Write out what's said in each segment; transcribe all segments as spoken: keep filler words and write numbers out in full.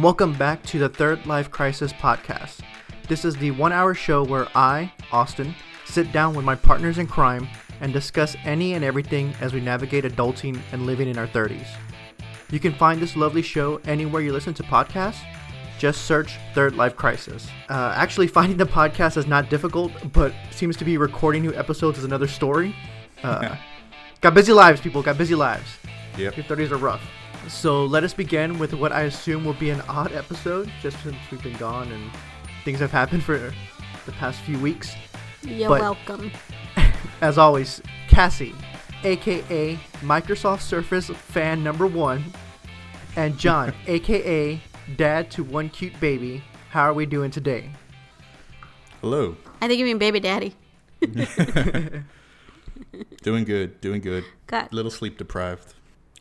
and welcome back to the Third Life Crisis podcast. This is the one-hour show where I, Austin, sit down with my partners in crime and discuss any and everything as we navigate adulting and living in our thirties. You can find this lovely show anywhere you listen to podcasts. Just search Third Life Crisis. Uh, actually, finding the podcast is not difficult, but seems to be recording new episodes is another story. Uh, got busy lives, people. Got busy lives. Yep. Your thirties are rough. So let us begin with what I assume will be an odd episode, just since we've been gone and things have happened for the past few weeks. You're but, welcome. As always, Cassie, a k a. Microsoft Surface fan number one, and John, a k a dad to one cute baby. How are we doing today? Hello. I think you mean baby daddy. Doing good, doing good. Got a little sleep deprived.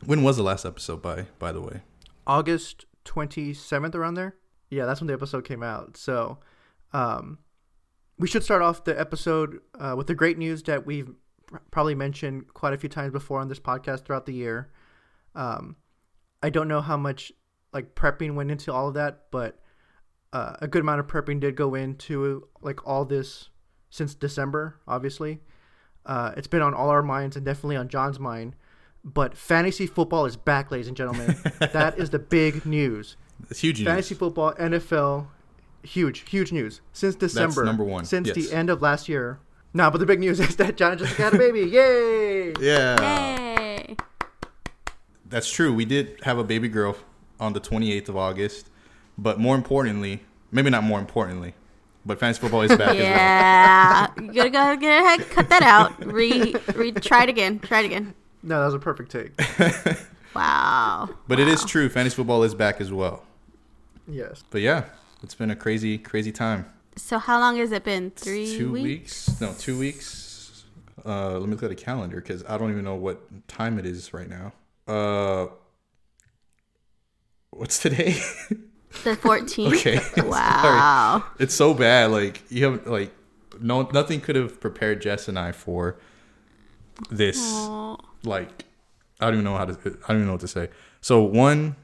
When was the last episode, by by the way? August twenty-seventh, around there? Yeah, that's when the episode came out. So um, we should start off the episode uh, with the great news that we've probably mentioned quite a few times before on this podcast throughout the year. Um, I don't know how much like prepping went into all of that, but uh, a good amount of prepping did go into like all this since December, obviously. Uh, it's been on all our minds and definitely on John's mind. But fantasy football is back, ladies and gentlemen. That is the big news. It's huge news. Fantasy football, N F L, huge, huge news. Since December. That's number one. Since yes. the end of last year. No, but the big news is that John just got a baby. Yay! Yeah. Yay! That's true. We did have a baby girl on the twenty-eighth of August. But more importantly, maybe not more importantly, but fantasy football is back. Yeah. As well. You gotta go, go ahead, cut that out. Re, re, try it again. Try it again. No, that was a perfect take. Wow. But wow. It is true. Fantasy football is back as well. Yes. But yeah, it's been a crazy, crazy time. So how long has it been? Three two weeks? weeks? No, two weeks. Uh, let me look at the calendar because I don't even know what time it is right now. Uh, what's today? The fourteenth. Okay. Wow. Sorry. It's so bad. Like you have like no nothing could have prepared Jess and I for this. Aww. Like, I don't even know how to, I don't even know what to say. So one,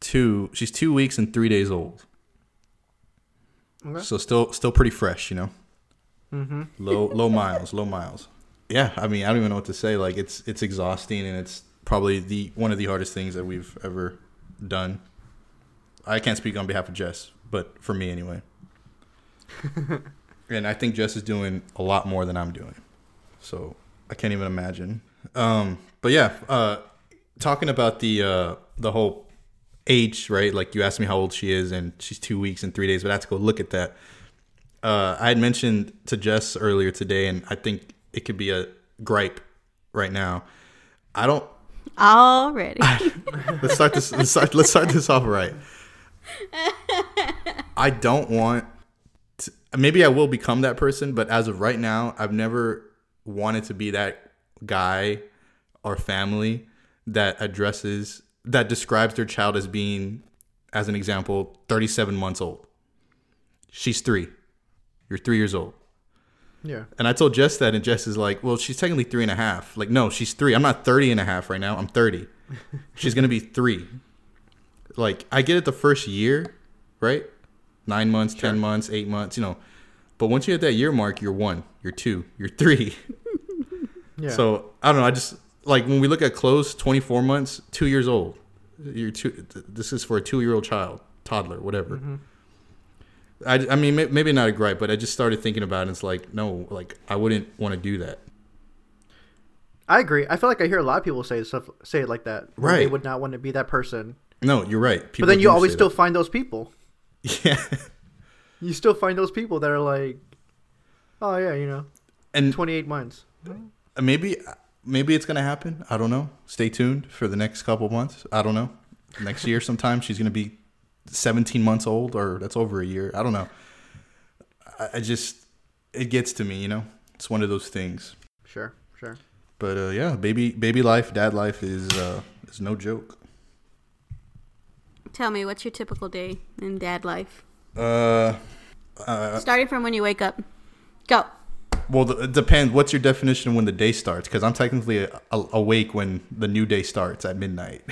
two, she's two weeks and three days old. Okay. So still, still pretty fresh, you know, mm-hmm. low, low miles, low miles. Yeah. I mean, I don't even know what to say. Like it's, it's exhausting and it's probably the, one of the hardest things that we've ever done. I can't speak on behalf of Jess, but for me anyway. And I think Jess is doing a lot more than I'm doing. So I can't even imagine. Um, but yeah, uh, talking about the, uh, the whole age, right? Like you asked me how old she is and she's two weeks and three days, but I have to go look at that. Uh, I had mentioned to Jess earlier today, and I think it could be a gripe right now. I don't already. I, let's start this. Let's start, let's start this off right. I don't want to, maybe I will become that person, but as of right now, I've never wanted to be that guy or family that addresses that describes their child as being, as an example, thirty-seven months old. She's three. You're three years old. Yeah. And I told Jess that, and Jess is like, well, she's technically three and a half. Like, no, she's three. I'm not thirty and a half right now. I'm thirty. She's going to be three. Like, I get it the first year, right? Nine months, sure. ten months, eight months, you know. But once you hit that year mark, you're one, you're two, you're three. Yeah. So, I don't know. I just, like, when we look at clothes, twenty-four months, two years old. You're two. This is for a two-year-old child, toddler, whatever. Mm-hmm. I, I mean, maybe not a gripe, but I just started thinking about it. And it's like, no, like, I wouldn't want to do that. I agree. I feel like I hear a lot of people say stuff, say it like that. Right. They would not want to be that person. No, you're right. People but then you always still that. find those people. Yeah. You still find those people that are like, oh, yeah, you know, and twenty-eight months. Maybe maybe it's going to happen. I don't know. Stay tuned for the next couple months. I don't know. Next year sometime she's going to be seventeen months old, or that's over a year. I don't know. I, I just, it gets to me, you know? It's one of those things. Sure, sure. But uh, yeah, baby baby life, dad life is uh, is no joke. Tell me, what's your typical day in dad life? Uh, uh, Starting from when you wake up. Go. Well, it depends. What's your definition of when the day starts? Because I'm technically a, a, awake when the new day starts at midnight.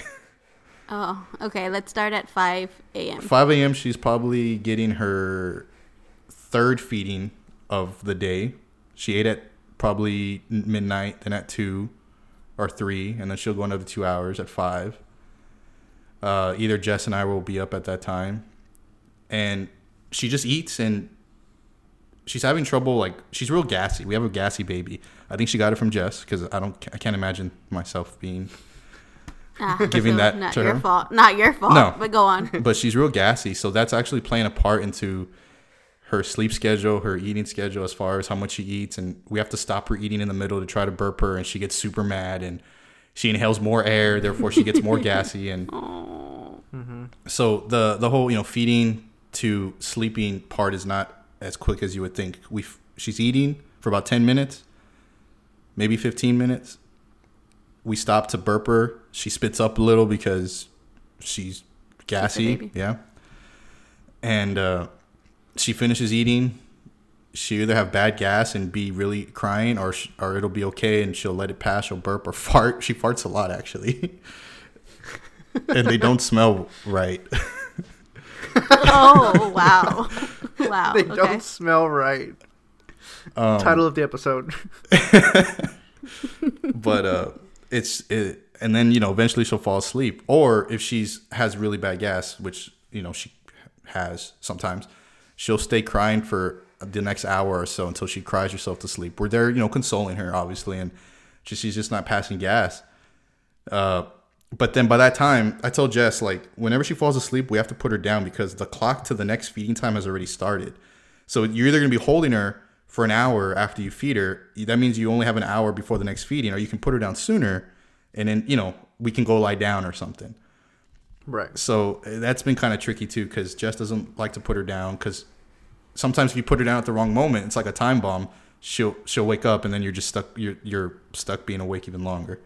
Oh, okay. Let's start at five a.m. five a.m. She's probably getting her third feeding of the day. She ate at probably midnight, then at two or three, and then she'll go another two hours at five. Uh, either Jess and I will be up at that time. And she just eats, and she's having trouble. Like, she's real gassy. We have a gassy baby. I think she got it from Jess because I don't. I can't imagine myself being... Ah, giving so that not to your her. fault not your fault no. But go on. But she's real gassy, so that's actually playing a part into her sleep schedule, her eating schedule, as far as how much she eats. And we have to stop her eating in the middle to try to burp her, and she gets super mad and she inhales more air, therefore she gets more gassy. And mm-hmm. so the the whole, you know, feeding to sleeping part is not as quick as you would think. We she's eating for about ten minutes, maybe fifteen minutes. We stop to burp her. She spits up a little because she's gassy. She's yeah. And uh, she finishes eating. She either have bad gas and be really crying, or sh- or it'll be okay and she'll let it pass. She'll burp or fart. She farts a lot, actually. And they don't smell right. Oh, wow. Wow. They okay. don't smell right. Um, Title of the episode. But uh, it's it, and then, you know, eventually she'll fall asleep, or if she's has really bad gas, which, you know, she has sometimes, she'll stay crying for the next hour or so until she cries herself to sleep. We're there, you know, consoling her, obviously, and she, she's just not passing gas. Uh, but then by that time, I told Jess, like, whenever she falls asleep, we have to put her down because the clock to the next feeding time has already started. So you're either going to be holding her for an hour after you feed her. That means you only have an hour before the next feeding, or you can put her down sooner, and then, you know, we can go lie down or something. Right. So that's been kind of tricky too, because Jess doesn't like to put her down, because sometimes if you put her down at the wrong moment, it's like a time bomb. She'll she'll wake up, and then you're just stuck. You're you're stuck being awake even longer.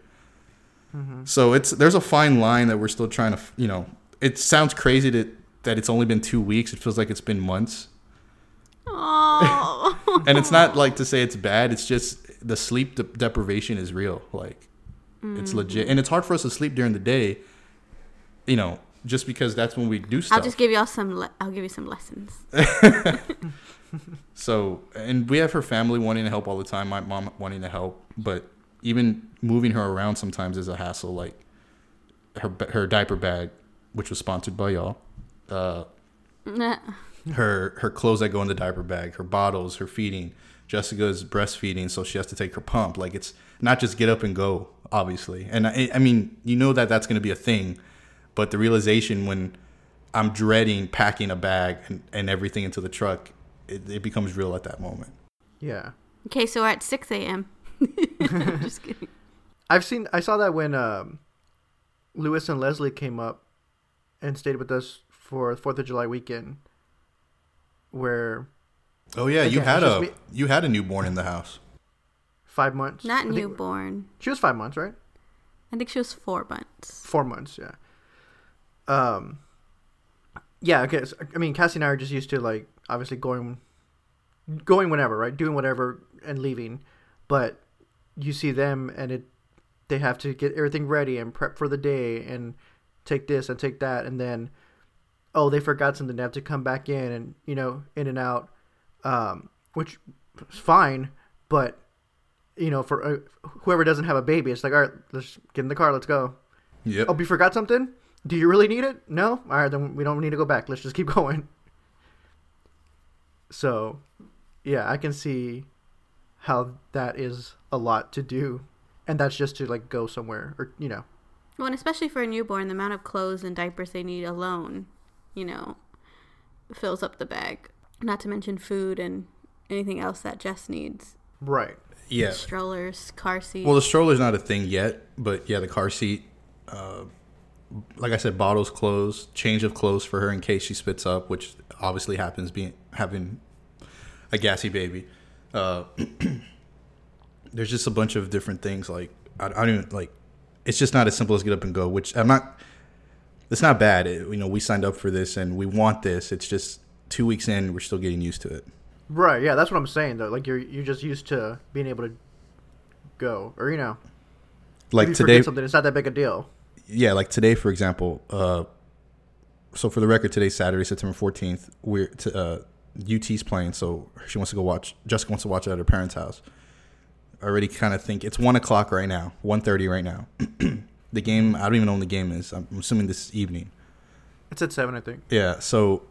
Mm-hmm. So it's there's a fine line that we're still trying to, you know. It sounds crazy to, that it's only been two weeks. It feels like it's been months. Oh. And it's not like to say it's bad. It's just the sleep de- deprivation is real. Like, mm. it's legit. And it's hard for us to sleep during the day, you know, just because that's when we do stuff. I'll just give y'all some, le- I'll give you some lessons. So, and we have her family wanting to help all the time. My mom wanting to help. But even moving her around sometimes is a hassle. Like her, her diaper bag, which was sponsored by y'all. Uh, nah. Her her clothes that go in the diaper bag, her bottles, her feeding. Jessica's breastfeeding, so she has to take her pump. Like, it's not just get up and go, obviously. And I, I mean, you know that that's going to be a thing, but the realization when I'm dreading packing a bag and, and everything into the truck, it, it becomes real at that moment. Yeah. Okay, so we're at six a.m. Just kidding. I've seen, I saw that when um, Lewis and Leslie came up and stayed with us for the fourth of July weekend. Where oh yeah you had a me. you had a newborn in the house. Five months not think, newborn she was five months, right? I think she was four months. Four months, yeah. Um yeah, okay. So, I mean, Cassie and I are just used to, like, obviously going going whenever, right, doing whatever and leaving. But you see them and it they have to get everything ready and prep for the day and take this and take that, and then oh, they forgot something. They have to come back in and, you know, in and out, um, which is fine. But, you know, for uh, whoever doesn't have a baby, it's like, all right, let's get in the car. Let's go. Yep. Oh, you forgot something? Do you really need it? No? All right, then we don't need to go back. Let's just keep going. So, yeah, I can see how that is a lot to do. And that's just to, like, go somewhere or, you know. Well, and especially for a newborn, the amount of clothes and diapers they need alone, you know, fills up the bag. Not to mention food and anything else that Jess needs. Right. Yeah. Strollers, car seat. Well, the stroller's not a thing yet, but yeah, the car seat. Uh, like I said, bottles, clothes, change of clothes for her in case she spits up, which obviously happens being having a gassy baby. Uh, there's just a bunch of different things. Like I, I don't like. It's just not as simple as get up and go, which I'm not. It's not bad. It, you know, we signed up for this and we want this. It's just two weeks in, we're still getting used to it. Right. Yeah, that's what I'm saying though. Like you're you're just used to being able to go, or you know, like if you today, forget something, it's not that big a deal. yeah, like today, for example, uh, so for the record, today, Saturday, September fourteenth, we're to, uh, U T's playing. So she wants to go watch, Jessica wants to watch it at her parents' house. I already kind of think it's one o'clock right now, one thirty right now. The game, I don't even know when the game is. I'm assuming this evening. It's at seven, I think. Yeah, so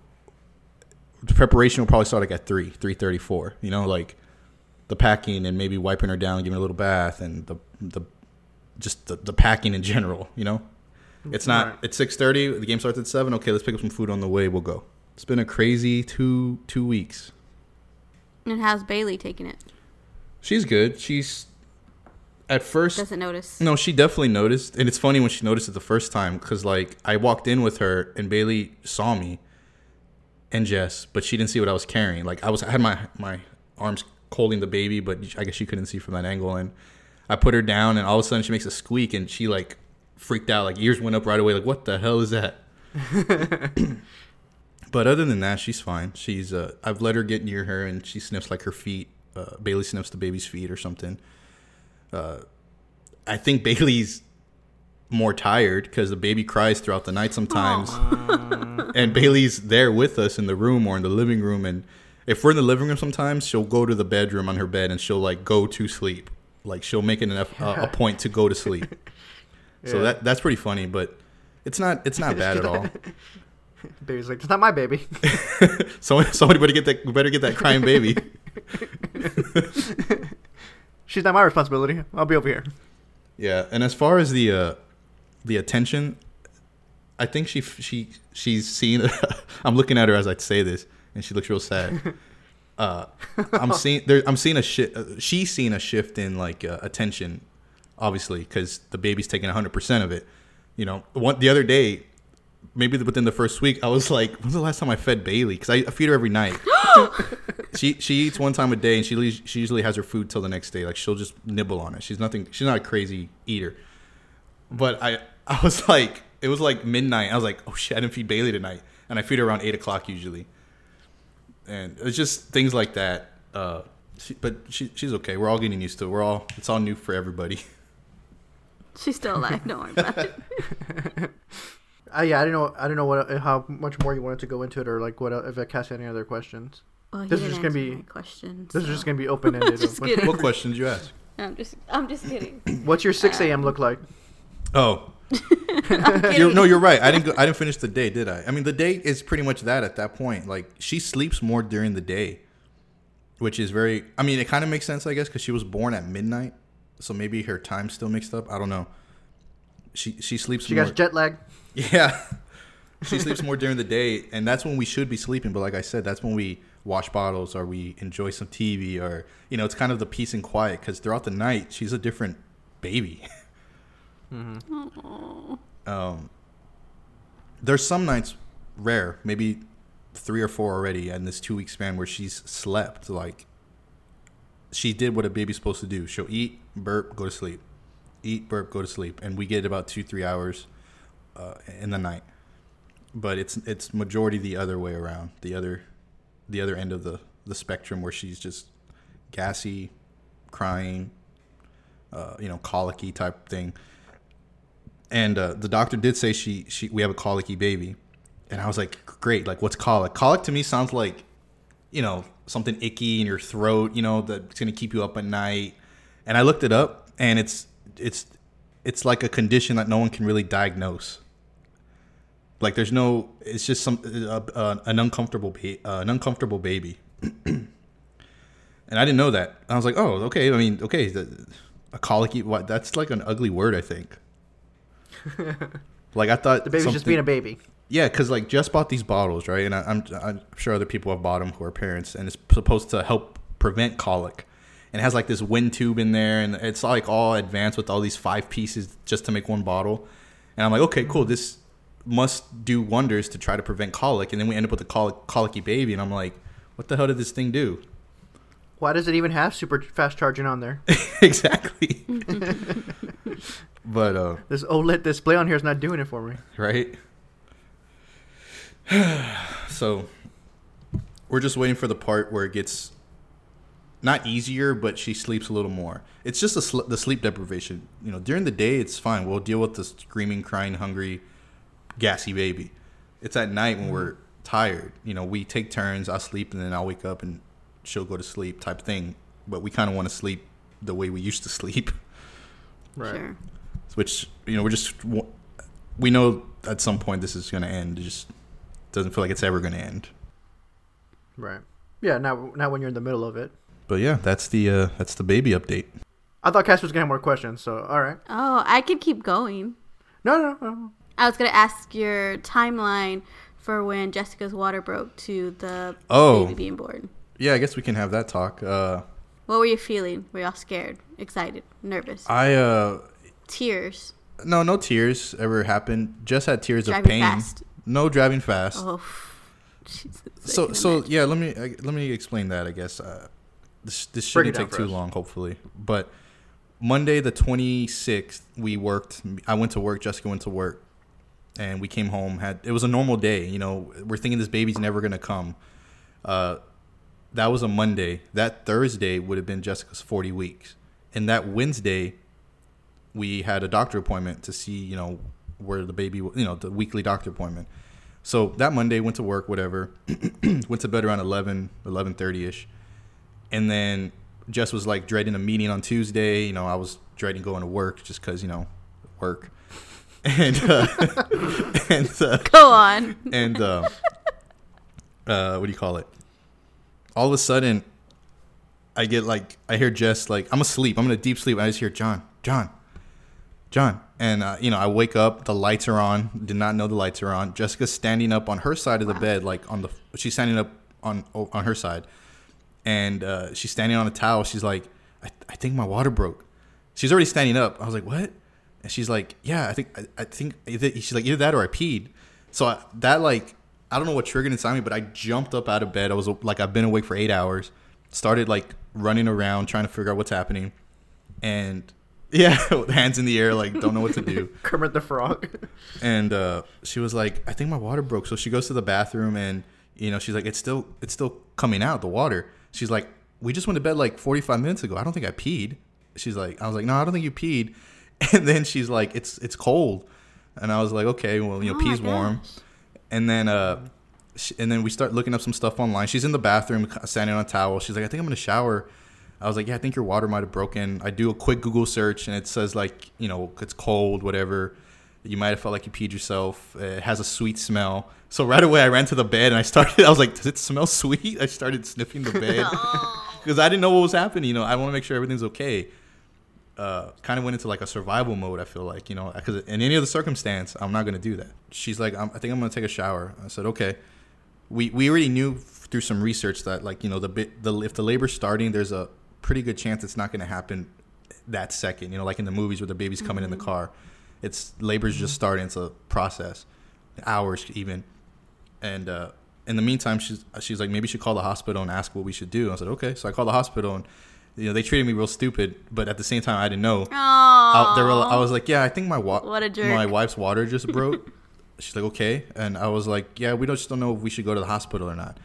the preparation will probably start like at three, three thirty-four. You know, like the packing and maybe wiping her down, giving her a little bath, and the the just the, the packing in general. You know, it's not. Right. It's six thirty. The game starts at seven. Okay, let's pick up some food on the way. We'll go. It's been a crazy two two weeks. And how's Bailey taking it? She's good. She's at first doesn't notice. No, she definitely noticed, and it's funny when she noticed it the first time because like I walked in with her and Bailey saw me. And Jess, but she didn't see what I was carrying. Like I was, I had my, my arms holding the baby, but I guess she couldn't see from that angle. And I put her down, and all of a sudden she makes a squeak, and she like freaked out. Like ears went up right away. Like what the hell is that? But other than that, she's fine. She's uh, I've let her get near her, and she sniffs like her feet. Uh, Bailey sniffs the baby's feet or something. Uh, I think Bailey's more tired because the baby cries throughout the night sometimes. And Bailey's there with us in the room or in the living room, and if we're in the living room sometimes she'll go to the bedroom on her bed and she'll like go to sleep, like she'll make it an, uh, a point to go to sleep. Yeah. So that that's pretty funny, but it's not it's not bad at all. Baby's like, it's not my baby. so somebody better get that better get that crying baby. She's not my responsibility. I'll be over here. Yeah, and as far as the uh the attention, I think she she she's seen. I'm looking at her as I say this, and she looks real sad. Uh, I'm seeing there. I'm seeing a shift. Uh, she's seen a shift in like uh, attention, obviously, because the baby's taking one hundred percent of it. You know, one the other day, maybe within the first week, I was like, "When's the last time I fed Bailey?" Because I, I feed her every night. she she eats one time a day, and she she usually has her food till the next day. Like she'll just nibble on it. She's nothing. She's not a crazy eater. But I I was like. It was like midnight. I was like, oh, shit, I didn't feed Bailey tonight. And I feed her around eight o'clock usually. And it's just things like that. Uh, she, but she, she's okay. We're all getting used to it. We're all, it's all new for everybody. She's still alive. Don't worry about it. uh, yeah, I don't know, I don't know what, how much more you wanted to go into it or like what if I cast any other questions. Well, this is just going to be questions. This so. is just going to be open-ended. Just kidding. What questions you ask? I'm just, I'm just kidding. What's your six a.m. um, look like? Oh, you're, no, you're right. I didn't. Go, I didn't finish the day, did I? I mean, the day is pretty much that at that point. Like she sleeps more during the day, which is very. I mean, it kind of makes sense, I guess, because she was born at midnight, so maybe her time's still mixed up. I don't know. She she sleeps. She more. Got jet lag. Yeah, she sleeps more during the day, and that's when we should be sleeping. But like I said, that's when we wash bottles or we enjoy some T V or you know, it's kind of the peace and quiet because throughout the night she's a different baby. Mm-hmm. Um, there's some nights, rare, maybe three or four already in this two week span where she's slept. Like she did what a baby's supposed to do. She'll eat, burp, go to sleep, eat, burp, go to sleep, and we get about two, three hours uh, in the night. But it's it's majority the other way around, the other the other end of the the spectrum where she's just gassy, crying, uh, you know, colicky type thing. And uh, the doctor did say she, she we have a colicky baby. And I was like, great. Like, what's colic? Colic to me sounds like, you know, something icky in your throat, you know, that's going to keep you up at night. And I looked it up, and it's it's it's like a condition that no one can really diagnose. Like, there's no – it's just some uh, uh, an uncomfortable ba- uh, an uncomfortable baby. And I didn't know that. I was like, oh, okay. I mean, okay, the, a colicky – that's like an ugly word, I think. Like I thought the baby's just being a baby. Yeah, because like Jess bought these bottles, right? And I, I'm I'm sure other people have bought them who are parents, and it's supposed to help prevent colic. And it has like this wind tube in there, and it's like all advanced with all these five pieces just to make one bottle. And I'm like, okay, cool. This must do wonders to try to prevent colic. And then we end up with a colic, colicky baby, and I'm like, what the hell did this thing do? Why does it even have super fast charging on there? Exactly. But uh, this OLED display on here is not doing it for me. Right? So we're just waiting for the part where it gets not easier, but she sleeps a little more. It's just a sl- the sleep deprivation. You know, during the day, it's fine. We'll deal with the screaming, crying, hungry, gassy baby. It's at night when we're tired. You know, we take turns. I sleep, and then I'll wake up, and she'll go to sleep type thing. But we kind of want to sleep the way we used to sleep. Right. Sure. Which, you know, we're just... We know at some point this is going to end. It just doesn't feel like it's ever going to end. Right. Yeah, not, not when you're in the middle of it. But yeah, that's the uh, that's the baby update. I thought Cass was going to have more questions, so all right. Oh, I could keep going. No, no, no. I was going to ask your timeline for when Jessica's water broke to the oh, baby being born. Yeah, I guess we can have that talk. Uh, what were you feeling? Were you all scared, excited, nervous? I uh, Tears. No, no tears ever happened. Just had tears driving of pain. Fast. No driving fast. Oh, Jesus. So, so imagine. yeah. Let me let me explain that. I guess uh, this this shouldn't take too us. long. Hopefully, but Monday the twenty-sixth, we worked. I went to work. Jessica went to work, and we came home. Had it was a normal day. You know, we're thinking this baby's never gonna come. Uh, that was a Monday. That Thursday would have been Jessica's forty weeks, and that Wednesday. We had a doctor appointment to see, you know, where the baby, you know, the weekly doctor appointment. So that Monday went to work, whatever, went to bed around eleven, eleven thirty ish. And then Jess was like dreading a meeting on Tuesday. You know, I was dreading going to work just because, you know, work. And, uh, and, uh, go on. And, uh, uh, what do you call it? All of a sudden, I get like, I hear Jess like, I'm asleep. I'm in a deep sleep. I just hear John, John. John. And, uh, you know, I wake up. The lights are on. Did not know the lights are on. Jessica's standing up on her side of the wow. bed, like on the – she's standing up on on her side. And uh, she's standing on a towel. She's like, I, th- I think my water broke. She's already standing up. I was like, what? And she's like, yeah, I think – I think – she's like, either that or I peed. So I, that, like – I don't know what triggered inside me, but I jumped up out of bed. I was like, I've been awake for eight hours. Started, like, running around trying to figure out what's happening. And – yeah, hands in the air, like, don't know what to do. Kermit the Frog. And uh, she was like, I think my water broke. So she goes to the bathroom and, you know, she's like, it's still it's still coming out, the water. She's like, we just went to bed like forty-five minutes ago. I don't think I peed. She's like, I was like, no, I don't think you peed. And then she's like, it's it's cold. And I was like, okay, well, you know, oh pee's warm. And then uh, she, and then we start looking up some stuff online. She's in the bathroom, standing on a towel. She's like, I think I'm going to shower. I was like, yeah, I think your water might have broken. I do a quick Google search, and it says, like, you know, it's cold, whatever. You might have felt like you peed yourself. It has a sweet smell. So right away, I ran to the bed, and I started – I was like, does it smell sweet? I started sniffing the bed because I didn't know what was happening. You know, I want to make sure everything's okay. Uh, kind of went into, like, a survival mode, I feel like, you know, because in any other circumstance, I'm not going to do that. She's like, I'm, I think I'm going to take a shower. I said, okay. We we already knew through some research that, like, you know, the bit, the if the labor's starting, there's a – pretty good chance it's not going to happen that second, you know, like in the movies where the baby's coming mm-hmm. in the car. It's labor's mm-hmm. just starting. It's a process, hours even. And uh, in the meantime, she's she's like, maybe she call the hospital and ask what we should do. I said, okay. So I called the hospital, and you know they treated me real stupid, but at the same time I didn't know. I, they were, I was like, yeah, I think my wa- what a jerk. my wife's water just broke. She's like, okay, and I was like, yeah, we don't, just don't know if we should go to the hospital or not.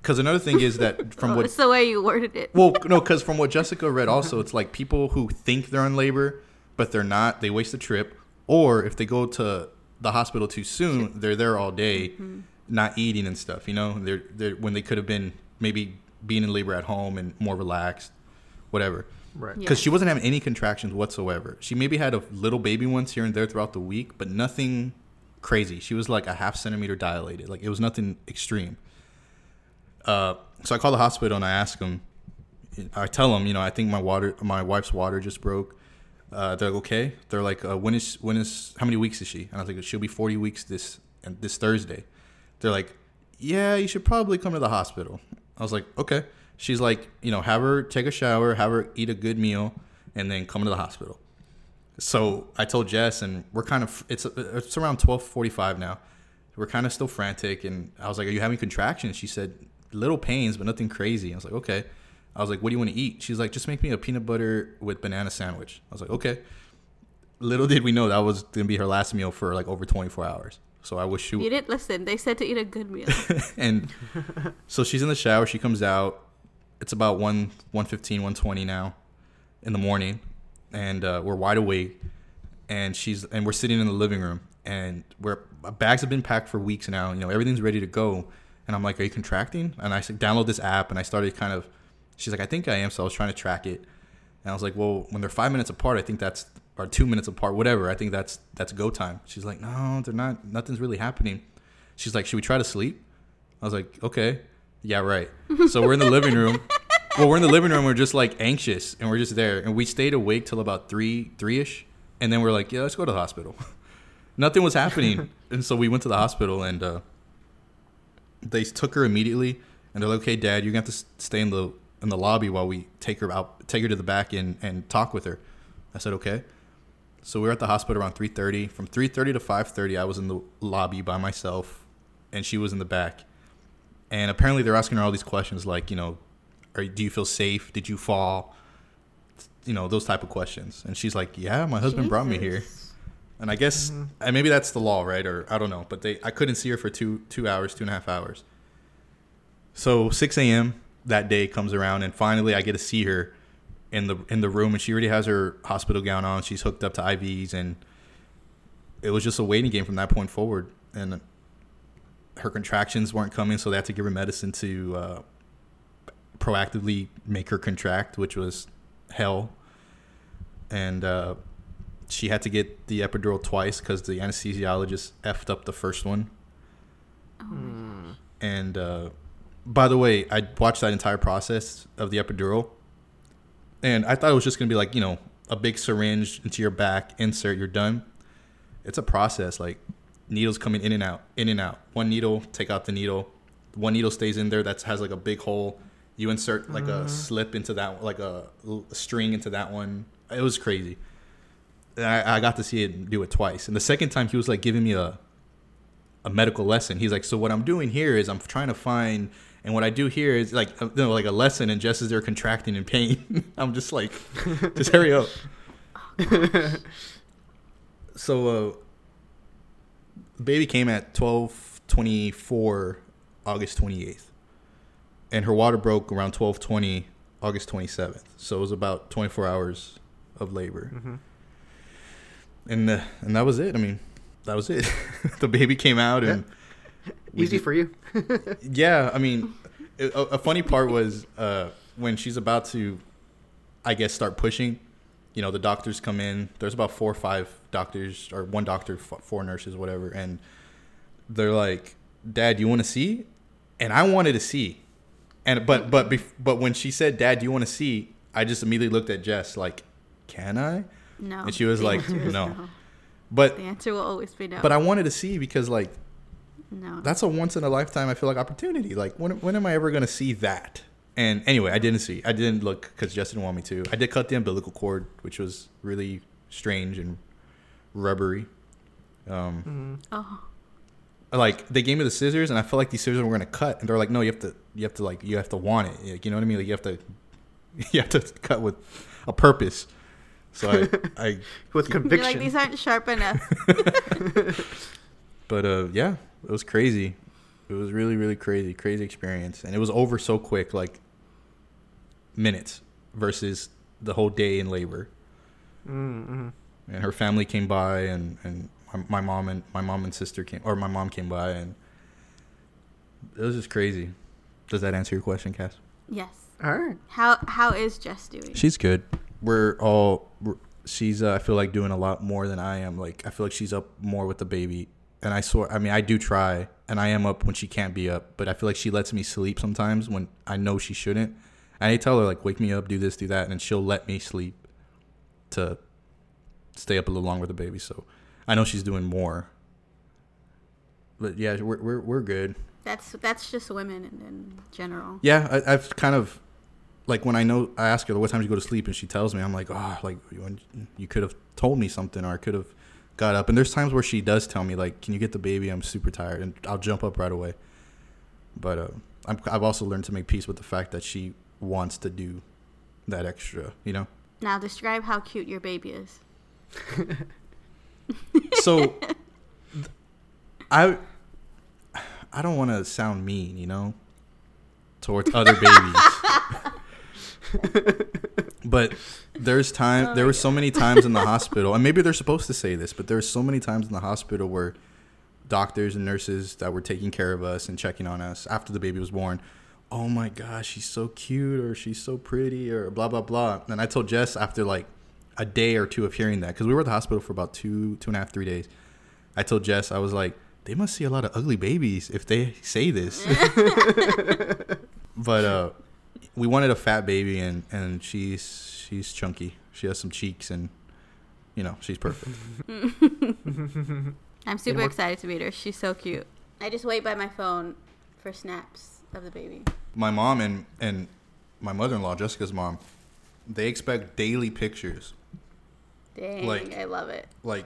Because another thing is that from what... It's the way you worded it. Well, no, because from what Jessica read also, it's like people who think they're in labor, but they're not. They waste the trip. Or if they go to the hospital too soon, they're there all day, mm-hmm. not eating and stuff, you know? They're, they're when they could have been maybe being in labor at home and more relaxed, whatever. Right. Because yeah. she wasn't having any contractions whatsoever. She maybe had a little baby ones here and there throughout the week, but nothing crazy. She was like a half centimeter dilated. Like it was nothing extreme. Uh, so I call the hospital and I ask them, I tell them, you know, I think my water, my wife's water just broke. Uh, they're like, okay. They're like, uh, when is, when is, how many weeks is she? And I was like, she'll be forty weeks this, and this Thursday. They're like, yeah, you should probably come to the hospital. I was like, okay. She's like, you know, have her take a shower, have her eat a good meal, and then come to the hospital. So I told Jess, and we're kind of, it's, it's around twelve forty-five now. We're kind of still frantic. And I was like, are you having contractions? She said, little pains, but nothing crazy. I was like, okay. I was like, what do you want to eat? She's like, just make me a peanut butter with banana sandwich. I was like, okay. Little did we know that was going to be her last meal for like over twenty-four hours. So I wish she would. You didn't listen. They said to eat a good meal. And so she's in the shower. She comes out. it's about one fifteen, one twenty now in the morning, and uh, we're wide awake, and she's and we're sitting in the living room, and we're bags have been packed for weeks now. You know, everything's ready to go, and I'm like, "Are you contracting?" And I said, "Download this app," and I started kind of. She's like, "I think I am," so I was trying to track it, and I was like, "Well, when they're five minutes apart, I think that's or two minutes apart, whatever. I think that's that's go time." She's like, "No, they're not. Nothing's really happening." She's like, "Should we try to sleep?" I was like, "Okay, yeah, right." So we're in the living room. Well, we're in the living room. We're just like anxious, and we're just there, and we stayed awake till about three, three ish, and then we're like, "Yeah, let's go to the hospital." Nothing was happening, and so we went to the hospital, and uh, they took her immediately, and they're like, "Okay, Dad, you're gonna have to stay in the in the lobby while we take her out, take her to the back, and and talk with her." I said, "Okay." So we were at the hospital around three thirty. From three thirty to five thirty, I was in the lobby by myself, and she was in the back. And apparently they're asking her all these questions like, you know, are, do you feel safe? Did you fall? You know, those type of questions. And she's like, yeah, my husband Jesus. brought me here. And I guess mm-hmm. and maybe that's the law, right? Or I don't know. But they I couldn't see her for two, two hours, two and a half hours. So six a.m. that day comes around, and finally I get to see her in the in the room. And she already has her hospital gown on. She's hooked up to I Vs. And it was just a waiting game from that point forward. And her contractions weren't coming, so they had to give her medicine to uh, proactively make her contract, which was hell. And uh, she had to get the epidural twice because the anesthesiologist effed up the first one. Mm. And uh, by the way, I watched that entire process of the epidural, and I thought it was just going to be like, you know, a big syringe into your back, insert, you're done. It's a process, like... needles coming in and out, in and out. One needle, take out the needle. One needle stays in there that has like a big hole. You insert like mm. a slip into that, like a, a string into that one. It was crazy. I, I got to see it do it twice. And the second time he was like giving me a a medical lesson. He's like, so what I'm doing here is I'm trying to find, and what I do here is like, you know, like a lesson, and just as they're contracting in pain, I'm just like, just hurry up. So, uh, baby came at twelve twenty-four, August twenty-eighth, and her water broke around twelve twenty, August twenty-seventh. So it was about twenty-four hours of labor, mm-hmm. and uh, and that was it. I mean, that was it. The baby came out, and we, easy for you. Yeah, I mean, it, a, a funny part was uh, when she's about to, I guess, start pushing. You know, the doctors come in. There's about four or five doctors, or one doctor, f- four nurses, whatever. And they're like, Dad, you want to see? And I wanted to see. And But but bef- but when she said, Dad, do you want to see? I just immediately looked at Jess like, can I? No. And she was the like, no. no. But the answer will always be no. But I wanted to see because, like, no, that's a once-in-a-lifetime, I feel like, opportunity. Like, when when am I ever going to see that? And anyway, I didn't see. I didn't look because Jess didn't want me to. I did cut the umbilical cord, which was really strange and rubbery. Um, mm-hmm. Oh. Like they gave me the scissors, and I felt like these scissors were going to cut. And they're like, "No, you have to, you have to, like, you have to want it. Like, you know what I mean? Like, you have to, you have to cut with a purpose." So I, I with conviction. You're like, these aren't sharp enough. But uh, yeah, it was crazy. It was really, really crazy, crazy experience, and it was over so quick, like. Minutes versus the whole day in labor. Mm-hmm. And her family came by, and, and my mom and my mom and sister came, or my mom came by, and it was just crazy. Does that answer your question, Cass? Yes. All right. How how is Jess doing? She's good. We're all. We're, she's. Uh, I feel like doing a lot more than I am. Like I feel like she's up more with the baby, and I swear. I mean, I do try, and I am up when she can't be up, but I feel like she lets me sleep sometimes when I know she shouldn't. And I tell her, like, wake me up, do this, do that, and then she'll let me sleep to stay up a little longer with the baby. So I know she's doing more. But, yeah, we're we're, we're good. That's that's just women in, in general. Yeah, I, I've kind of, like, when I know, I ask her what time you go to sleep, and she tells me, I'm like, oh, like, you could have told me something, or I could have got up. And there's times where she does tell me, like, can you get the baby? I'm super tired, and I'll jump up right away. But uh, I'm, I've also learned to make peace with the fact that she wants to do that extra, you know. Now describe how cute your baby is. So I I don't want to sound mean, you know, towards other babies. But there's time. Oh, there were so many times in the hospital, and maybe they're supposed to say this, but there were so many times in the hospital where doctors and nurses that were taking care of us and checking on us after the baby was born. Oh my gosh, she's so cute, or she's so pretty, or blah blah blah. And I told Jess after like a day or two of hearing that, because we were at the hospital for about two, two and a half, three days. I told Jess, I was like, they must see a lot of ugly babies if they say this. But uh, we wanted a fat baby, and, and she's she's chunky. She has some cheeks, and you know, she's perfect. I'm super excited to meet her. She's so cute. I just wait by my phone for snaps of the baby. My mom and, and my mother-in-law, Jessica's mom, they expect daily pictures. Dang, like, I love it. Like,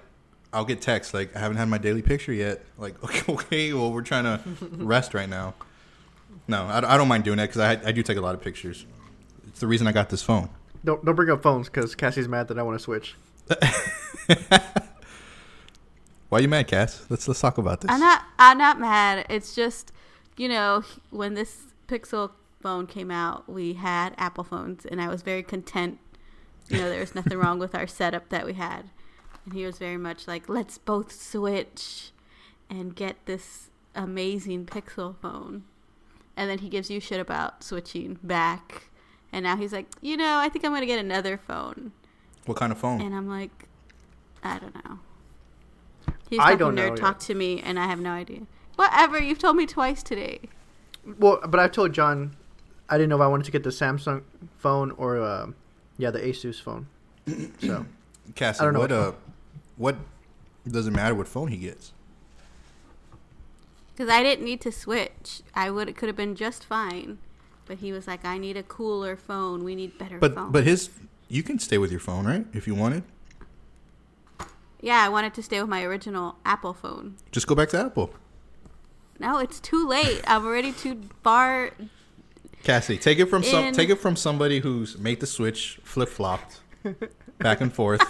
I'll get texts like, I haven't had my daily picture yet. Like, okay, okay well, we're trying to rest right now. No, I, I don't mind doing that because I, I do take a lot of pictures. It's the reason I got this phone. Don't, don't bring up phones because Cassie's mad that I want to switch. Why are you mad, Cass? Let's let's talk about this. I'm not I'm not mad. It's just, you know, when this Pixel phone came out, we had Apple phones, and I was very content. You know, there was nothing wrong with our setup that we had. And he was very much like, let's both switch and get this amazing Pixel phone. And then he gives you shit about switching back. And now he's like, you know, I think I'm going to get another phone. What kind of phone? And I'm like, I don't know. He's I don't know. Nerd talk to me, and I have no idea. Whatever. You've told me twice today. Well, but I told John I didn't know if I wanted to get the Samsung phone or, uh, yeah, the Asus phone. So, Cassie, I don't know what, uh, what doesn't matter what phone he gets? Because I didn't need to switch. I would it could have been just fine. But he was like, I need a cooler phone. We need better but, phones. But his, you can stay with your phone, right? If you wanted. Yeah, I wanted to stay with my original Apple phone. Just go back to Apple. No, it's too late. I'm already too far. Cassie, take it from some, take it from somebody who's made the switch, flip-flopped, back and forth.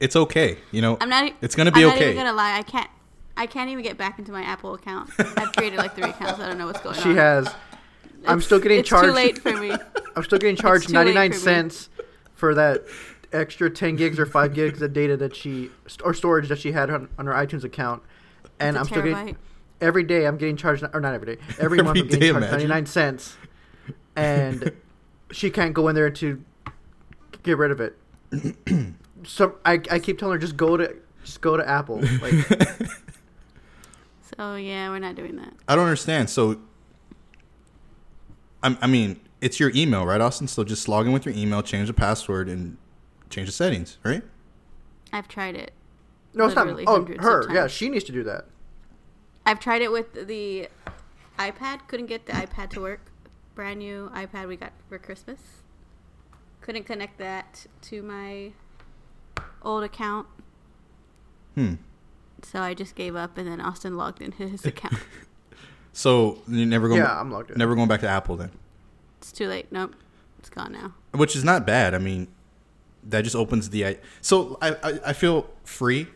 It's okay, you know. I'm not. It's gonna be I'm okay. I'm not even gonna lie. I can't. I can't even get back into my Apple account. I've created like three accounts. I don't know what's going she on. She has. It's, I'm still getting it's charged. It's too late for me. I'm still getting charged ninety-nine cents me. For that extra ten gigs or five gigs of data that she or storage that she had on, on her iTunes account, and I'm still getting. Every day I'm getting charged, or not every day, every, every month I'm getting charged imagine. ninety-nine cents, and she can't go in there to get rid of it. So I, I keep telling her just go to just go to Apple. Like, so yeah, we're not doing that. I don't understand. So I, I mean, it's your email, right, Austin? So just log in with your email, change the password, and change the settings, right? I've tried it. No, it's not. Oh, her. Yeah, she needs to do that. I've tried it with the iPad. Couldn't get the iPad to work. Brand new iPad we got for Christmas. Couldn't connect that to my old account. Hmm. So I just gave up, and then Austin logged into his account. So you're never going. Yeah, ba- I'm logged in. Never going back to Apple then. It's too late. Nope, it's gone now. Which is not bad. I mean, that just opens the. I- so I, I I feel free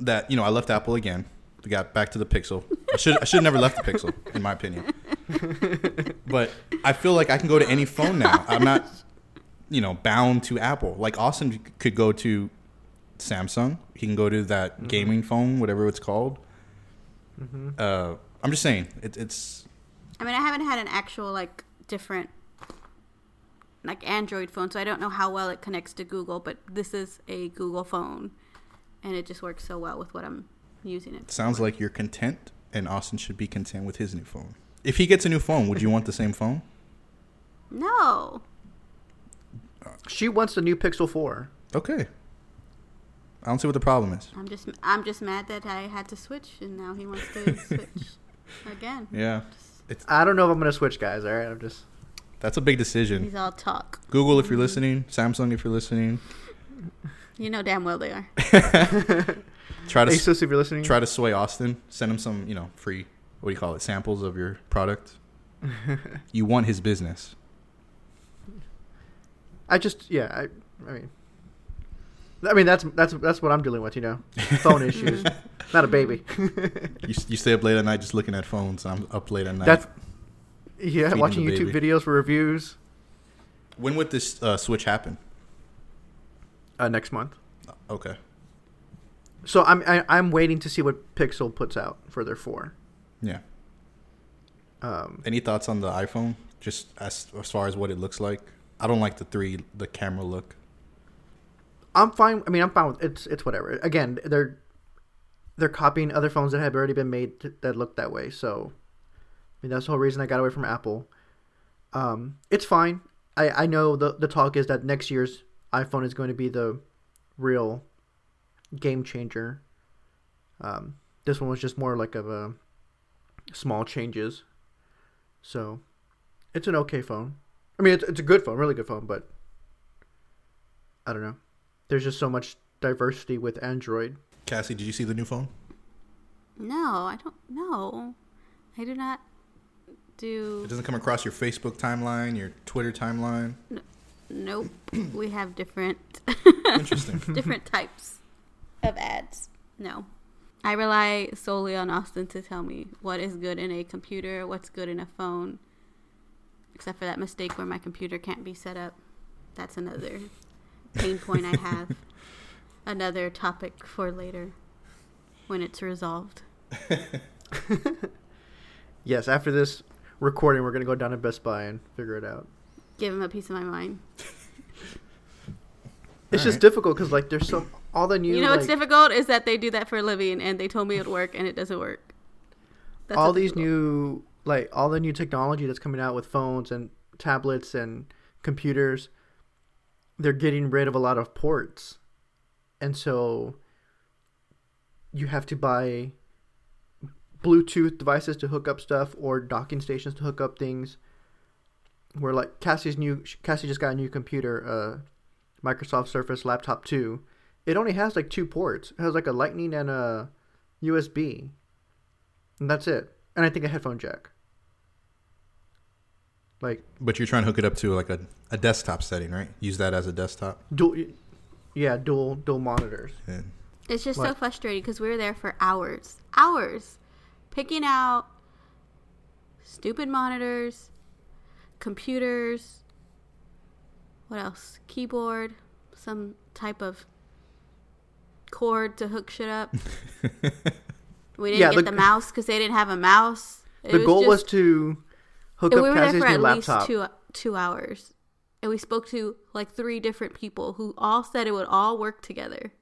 that you know I left Apple again. We got back to the Pixel. I should I should have never left the Pixel, in my opinion. But I feel like I can go to any phone now. I'm not, you know, bound to Apple. Like Austin could go to Samsung. He can go to that mm-hmm. gaming phone, whatever it's called. Mm-hmm. Uh, I'm just saying, it, it's. I mean, I haven't had an actual like different, like Android phone, so I don't know how well it connects to Google. But this is a Google phone, and it just works so well with what I'm. Using it. Sounds like you're content, and Austin should be content with his new phone. If he gets a new phone, would you want the same phone? No. She wants the new Pixel four. Okay. I don't see what the problem is. I'm just, I'm just mad that I had to switch, and now he wants to switch again. Yeah. It's, I don't know if I'm gonna switch, guys. All right, I'm just. That's a big decision. He's all talk. Google, if you're listening. Samsung, if you're listening. You know damn well they are. Try to Asus, if you're listening. Try to sway Austin. Send him some, you know, free, what do you call it, samples of your product. You want his business. I just, yeah, I, I mean, I mean that's that's that's what I'm dealing with, you know, phone issues. Not a baby. you you stay up late at night just looking at phones. I'm up late at night. That's Yeah, watching YouTube baby. videos for reviews. When would this uh, switch happen? Uh, next month. Okay. So I'm I, I'm waiting to see what Pixel puts out for their four. Yeah. Um, Any thoughts on the iPhone? Just as as far as what it looks like. I don't like the three the camera look. I'm fine. I mean, I'm fine with it's it's whatever. Again, they're they're copying other phones that have already been made to, that look that way. So, I mean, that's the whole reason I got away from Apple. Um, it's fine. I, I know the the talk is that next year's iPhone is going to be the real game changer. Um, this one was just more like of a small changes. So, it's an okay phone. I mean, it's it's a good phone, really good phone, but I don't know. There's just so much diversity with Android. Cassie, did you see the new phone? No, I don't know. I do not do... It doesn't come across your Facebook timeline, your Twitter timeline? No, nope. We have different... Interesting. different types of ads. No. I rely solely on Austin to tell me what is good in a computer, what's good in a phone. Except for that mistake where my computer can't be set up. That's another pain point I have. Another topic for later when it's resolved. Yes, after this recording, we're going to go down to Best Buy and figure it out. Give him a piece of my mind. It's all just right. difficult because, like, there's so... All the new, you know, like, what's difficult is that they do that for a living, and they told me it would work, and it doesn't work. That's all these new... Like, all the new technology that's coming out with phones and tablets and computers, they're getting rid of a lot of ports. And so you have to buy... Bluetooth devices to hook up stuff or docking stations to hook up things. Where like Cassie's new, Cassie just got a new computer, uh, Microsoft Surface Laptop two. It only has like two ports. It has like a Lightning and a U S B, and that's it. And I think a headphone jack. Like, but you're trying to hook it up to like a, a desktop setting, right? Use that as a desktop. Dual, yeah, dual dual monitors. Yeah. It's just like, so frustrating because we were there for hours, hours. Picking out stupid monitors, computers, what else? Keyboard, some type of cord to hook shit up. We didn't yeah, get the, the mouse because they didn't have a mouse. It the was goal just, was to hook up Cassie's new laptop. We were there for at least two, two hours. And we spoke to like three different people who all said it would all work together.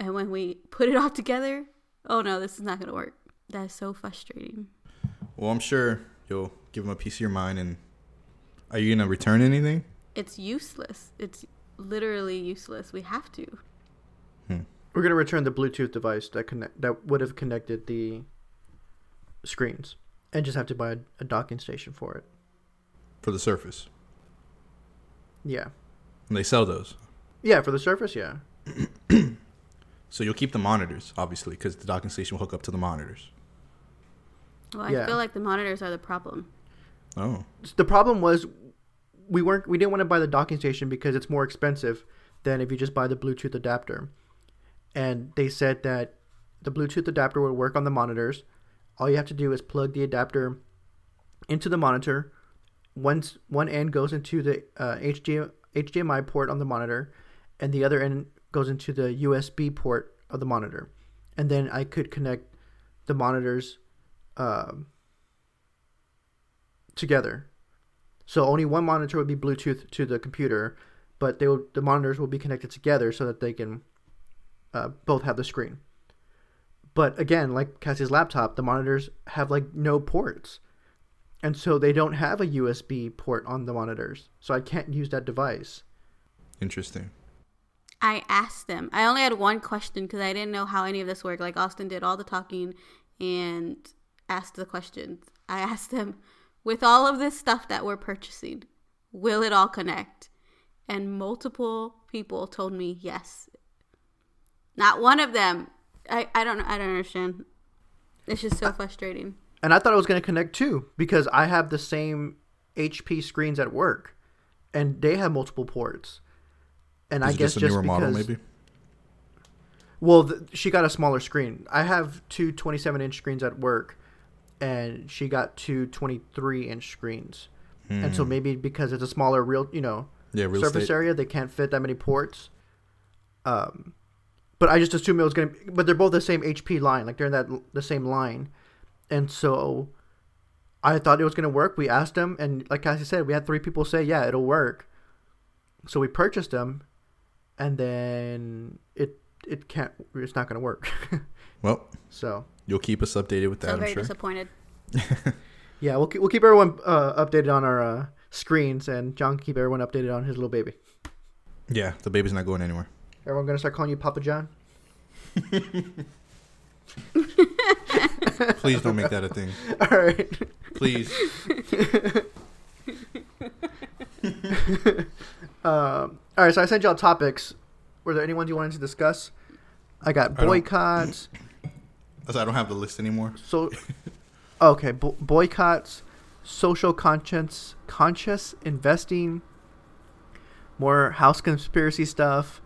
And when we put it all together... Oh, no, this is not going to work. That is so frustrating. Well, I'm sure you'll give them a piece of your mind. And are you going to return anything? It's useless. It's literally useless. We have to. Hmm. We're going to return the Bluetooth device that connect that would have connected the screens and just have to buy a, a docking station for it. For the Surface? Yeah. And they sell those? Yeah, for the Surface, yeah. So you'll keep the monitors, obviously, because the docking station will hook up to the monitors. Well, I yeah. feel like the monitors are the problem. Oh. The problem was we weren't we didn't want to buy the docking station because it's more expensive than if you just buy the Bluetooth adapter. And they said that the Bluetooth adapter would work on the monitors. All you have to do is plug the adapter into the monitor. Once one end goes into the uh, H D M I port on the monitor, and the other end goes into the U S B port of the monitor. And then I could connect the monitors um, together. So only one monitor would be Bluetooth to the computer, but they will, the monitors will be connected together so that they can uh, both have the screen. But again, like Cassie's laptop, the monitors have like no ports. And so they don't have a U S B port on the monitors. So I can't use that device. Interesting. I asked them. I only had one question because I didn't know how any of this worked. Like, Austin did all the talking and asked the questions. I asked them, with all of this stuff that we're purchasing, will it all connect? And multiple people told me yes. Not one of them. I, I don't I don't understand. It's just so I, frustrating. And I thought it was going to connect too because I have the same H P screens at work and they have multiple ports. And Is I guess just, a just newer because, model, maybe? Well, the, she got a smaller screen. I have two twenty-seven inch screens at work, and she got two twenty-three inch screens. Mm. And so maybe because it's a smaller real, you know, yeah, real surface estate. Area, they can't fit that many ports. Um, but I just assumed it was going to, but they're both the same H P line, like they're in that the same line. And so I thought it was going to work. We asked them, and like Cassie said, we had three people say, yeah, it'll work. So we purchased them, and then it it can't, it's not going to work. Well, so you'll keep us updated with that. I'm very sure. disappointed. Yeah, we'll we'll keep everyone uh, updated on our uh, screens, and John can keep everyone updated on his little baby. Yeah, the baby's not going anywhere. Everyone gonna start calling you Papa John? Please don't make that a thing. All right. Please. um, all right, so I sent y'all topics. Were there any ones you wanted to discuss? I got boycotts. I don't, I don't have the list anymore. So, okay, bo- boycotts, social conscience, conscious investing, more house conspiracy stuff,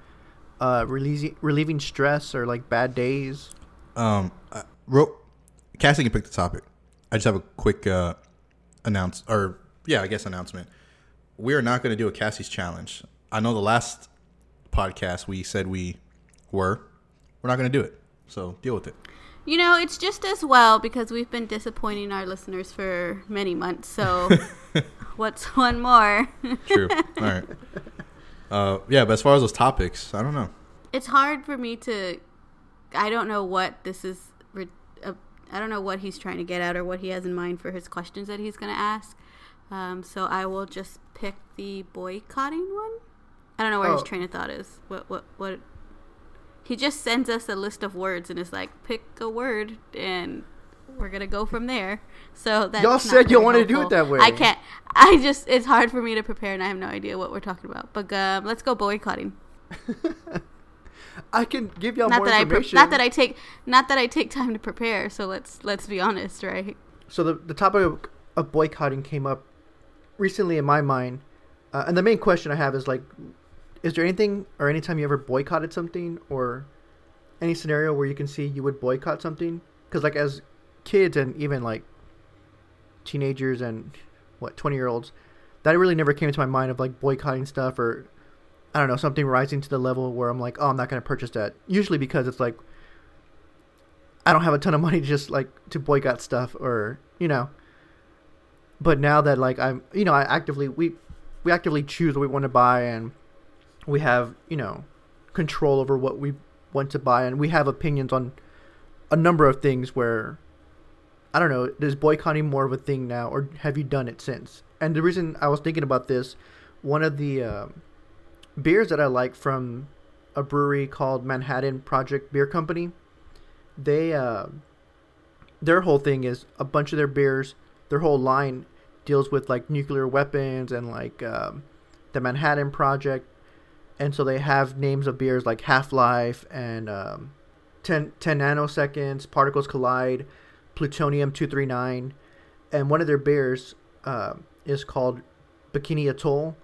uh, releasing, relieving stress or like bad days. Um, I wrote, Cassie can pick the topic. I just have a quick uh, announce or yeah, I guess announcement. We are not going to do a Cassie's challenge. I know the last podcast we said we were. We're not going to do it. So deal with it. You know, it's just as well because we've been disappointing our listeners for many months. So what's one more? True. All right. Uh, yeah, but as far as those topics, I don't know. It's hard for me to – I don't know what this is uh, – I don't know what he's trying to get at or what he has in mind for his questions that he's going to ask. Um, so I will just pick the boycotting one. I don't know where oh. his train of thought is. What? What? What? He just sends us a list of words and is like, pick a word, and we're gonna go from there. So that's y'all said you wanted to do it that way. I can't. I just. It's hard for me to prepare, and I have no idea what we're talking about. But um, let's go boycotting. I can give y'all not more that information. I pre- not that I take. Not that I take time to prepare. So let's let's be honest, right? So the the topic of, of boycotting came up recently in my mind. Uh, and the main question I have is, like, is there anything or any time you ever boycotted something or any scenario where you can see you would boycott something? Because, like, as kids and even, like, teenagers and, what, twenty-year-olds, that really never came into my mind of, like, boycotting stuff or, I don't know, something rising to the level where I'm like, oh, I'm not going to purchase that. Usually because it's, like, I don't have a ton of money to just, like, to boycott stuff or, you know. But now that, like, I'm, you know, I actively, we... We actively choose what we want to buy, and we have, you know, control over what we want to buy, and we have opinions on a number of things where, I don't know, is boycotting more of a thing now, or have you done it since? And the reason I was thinking about this, one of the uh, beers that I like from a brewery called Manhattan Project Beer Company, they uh, their whole thing is a bunch of their beers, their whole line deals with, like, nuclear weapons and, like, um, the Manhattan Project. And so they have names of beers like Half-Life and um, ten, ten nanoseconds, Particles Collide, Plutonium two thirty-nine. And one of their beers uh, is called Bikini Atoll.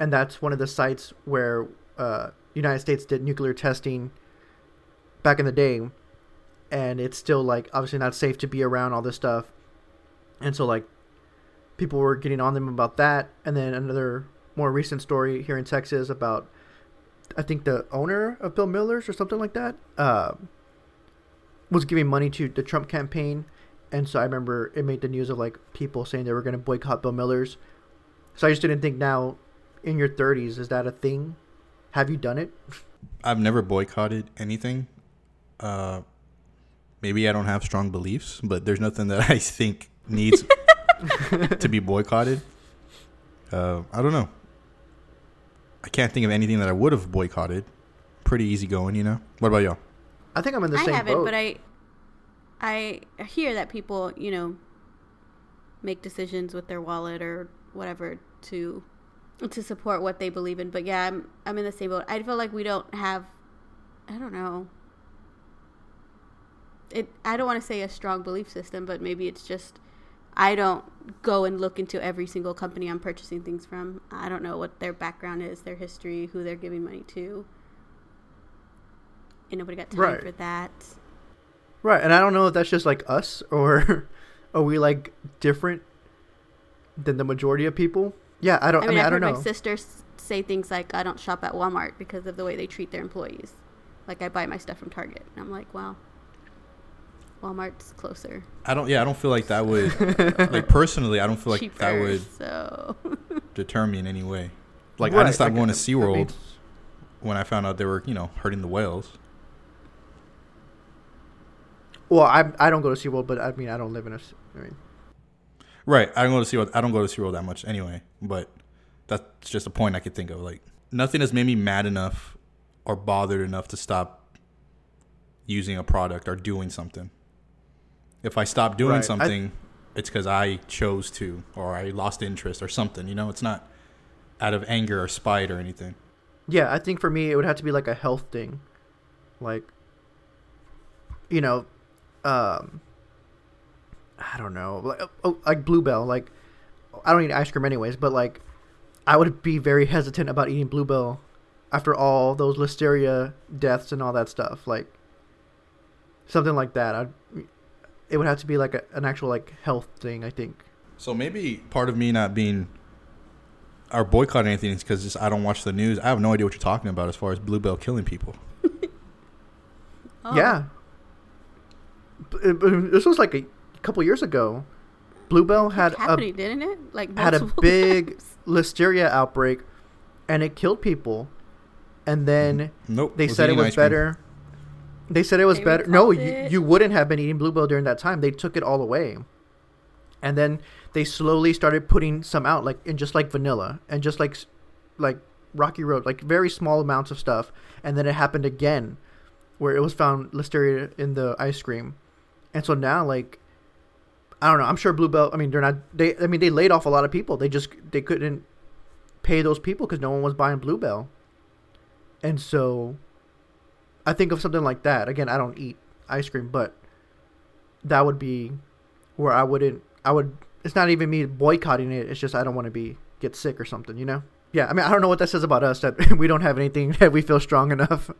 And that's one of the sites where uh, United States did nuclear testing back in the day. And it's still, like, obviously not safe to be around all this stuff. And so, like, people were getting on them about that. And then another more recent story here in Texas about, I think, the owner of Bill Miller's or something like that uh, was giving money to the Trump campaign. And so I remember it made the news of, like, people saying they were going to boycott Bill Miller's. So I just didn't think now in your thirties, is that a thing? Have you done it? I've never boycotted anything. Uh, maybe I don't have strong beliefs, but there's nothing that I think needs... to be boycotted. Uh, I don't know. I can't think of anything that I would have boycotted. Pretty easy going, you know. What about y'all? I think I'm in the I same boat. I haven't, but I, I hear that people, you know, make decisions with their wallet or whatever to to support what they believe in. But yeah, I'm I'm in the same boat. I feel like we don't have. I don't know. It. I don't want to say a strong belief system, but maybe it's just. I don't go and look into every single company I'm purchasing things from. I don't know what their background is, their history, who they're giving money to. And nobody got time right. for that. Right. And I don't know if that's just like us or Are we like different than the majority of people? Yeah, I don't. I mean, I, mean, I don't know. I've heard my sisters say things like, "I don't shop at Walmart because of the way they treat their employees. Like, I buy my stuff from Target," and I'm like, "Wow, Walmart's closer." I don't. Yeah, I don't feel like that would. Like personally, I don't feel like cheaper, that would so. deter me in any way. Like right, I didn't stop like going to SeaWorld I mean, when I found out they were, you know, hurting the whales. Well, I I don't go to SeaWorld, but I mean I don't live in a. I mean, right, I don't go to SeaWorld. I don't go to SeaWorld that much anyway. But that's just a point I could think of. Like nothing has made me mad enough or bothered enough to stop using a product or doing something. If I stop doing right. something, I, it's because I chose to, or I lost interest, or something. You know, it's not out of anger or spite or anything. Yeah, I think for me it would have to be like a health thing, like you know. Um, I don't know, like, oh, like Blue Bell. Like, I don't eat ice cream anyways, but like, I would be very hesitant about eating Blue Bell after all those listeria deaths and all that stuff. Like, something like that. I'd, it would have to be like a, an actual like health thing, I think. So maybe part of me not being or boycotting anything is because just I don't watch the news. I have no idea what you're talking about as far as Blue Bell killing people. oh. Yeah. This was like a couple years ago. Blue Bell had a didn't it? Like had a big times. listeria outbreak, and it killed people. And then nope. they, said it was better. they said it was they better. They said it was better. No, you, you wouldn't have been eating Blue Bell during that time. They took it all away, and then they slowly started putting some out, like and just like vanilla, and just like like Rocky Road, like very small amounts of stuff. And then it happened again, where it was found listeria in the ice cream. And so now, like, I don't know. I'm sure Blue Bell. I mean, they're not. They. I mean, they laid off a lot of people. They just they couldn't pay those people because no one was buying Blue Bell. And so, I think of something like that. Again, I don't eat ice cream, but that would be where I wouldn't. I would. It's not even me boycotting it. It's just I don't want to be get sick or something. You know? Yeah. I mean, I don't know what that says about us that we don't have anything that we feel strong enough. Uh,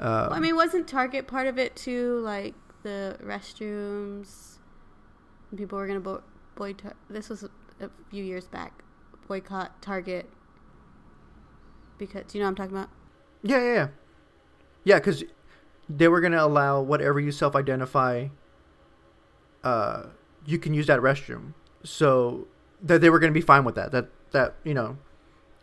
well, I mean, wasn't Target part of it too? Like. The restrooms, people were going to bo- boycott. This was a few years back. Boycott Target because you know what I'm talking about. Yeah, yeah, yeah. Yeah, because they were going to allow whatever you self-identify. Uh, you can use that restroom, so that they were going to be fine with that. That that you know,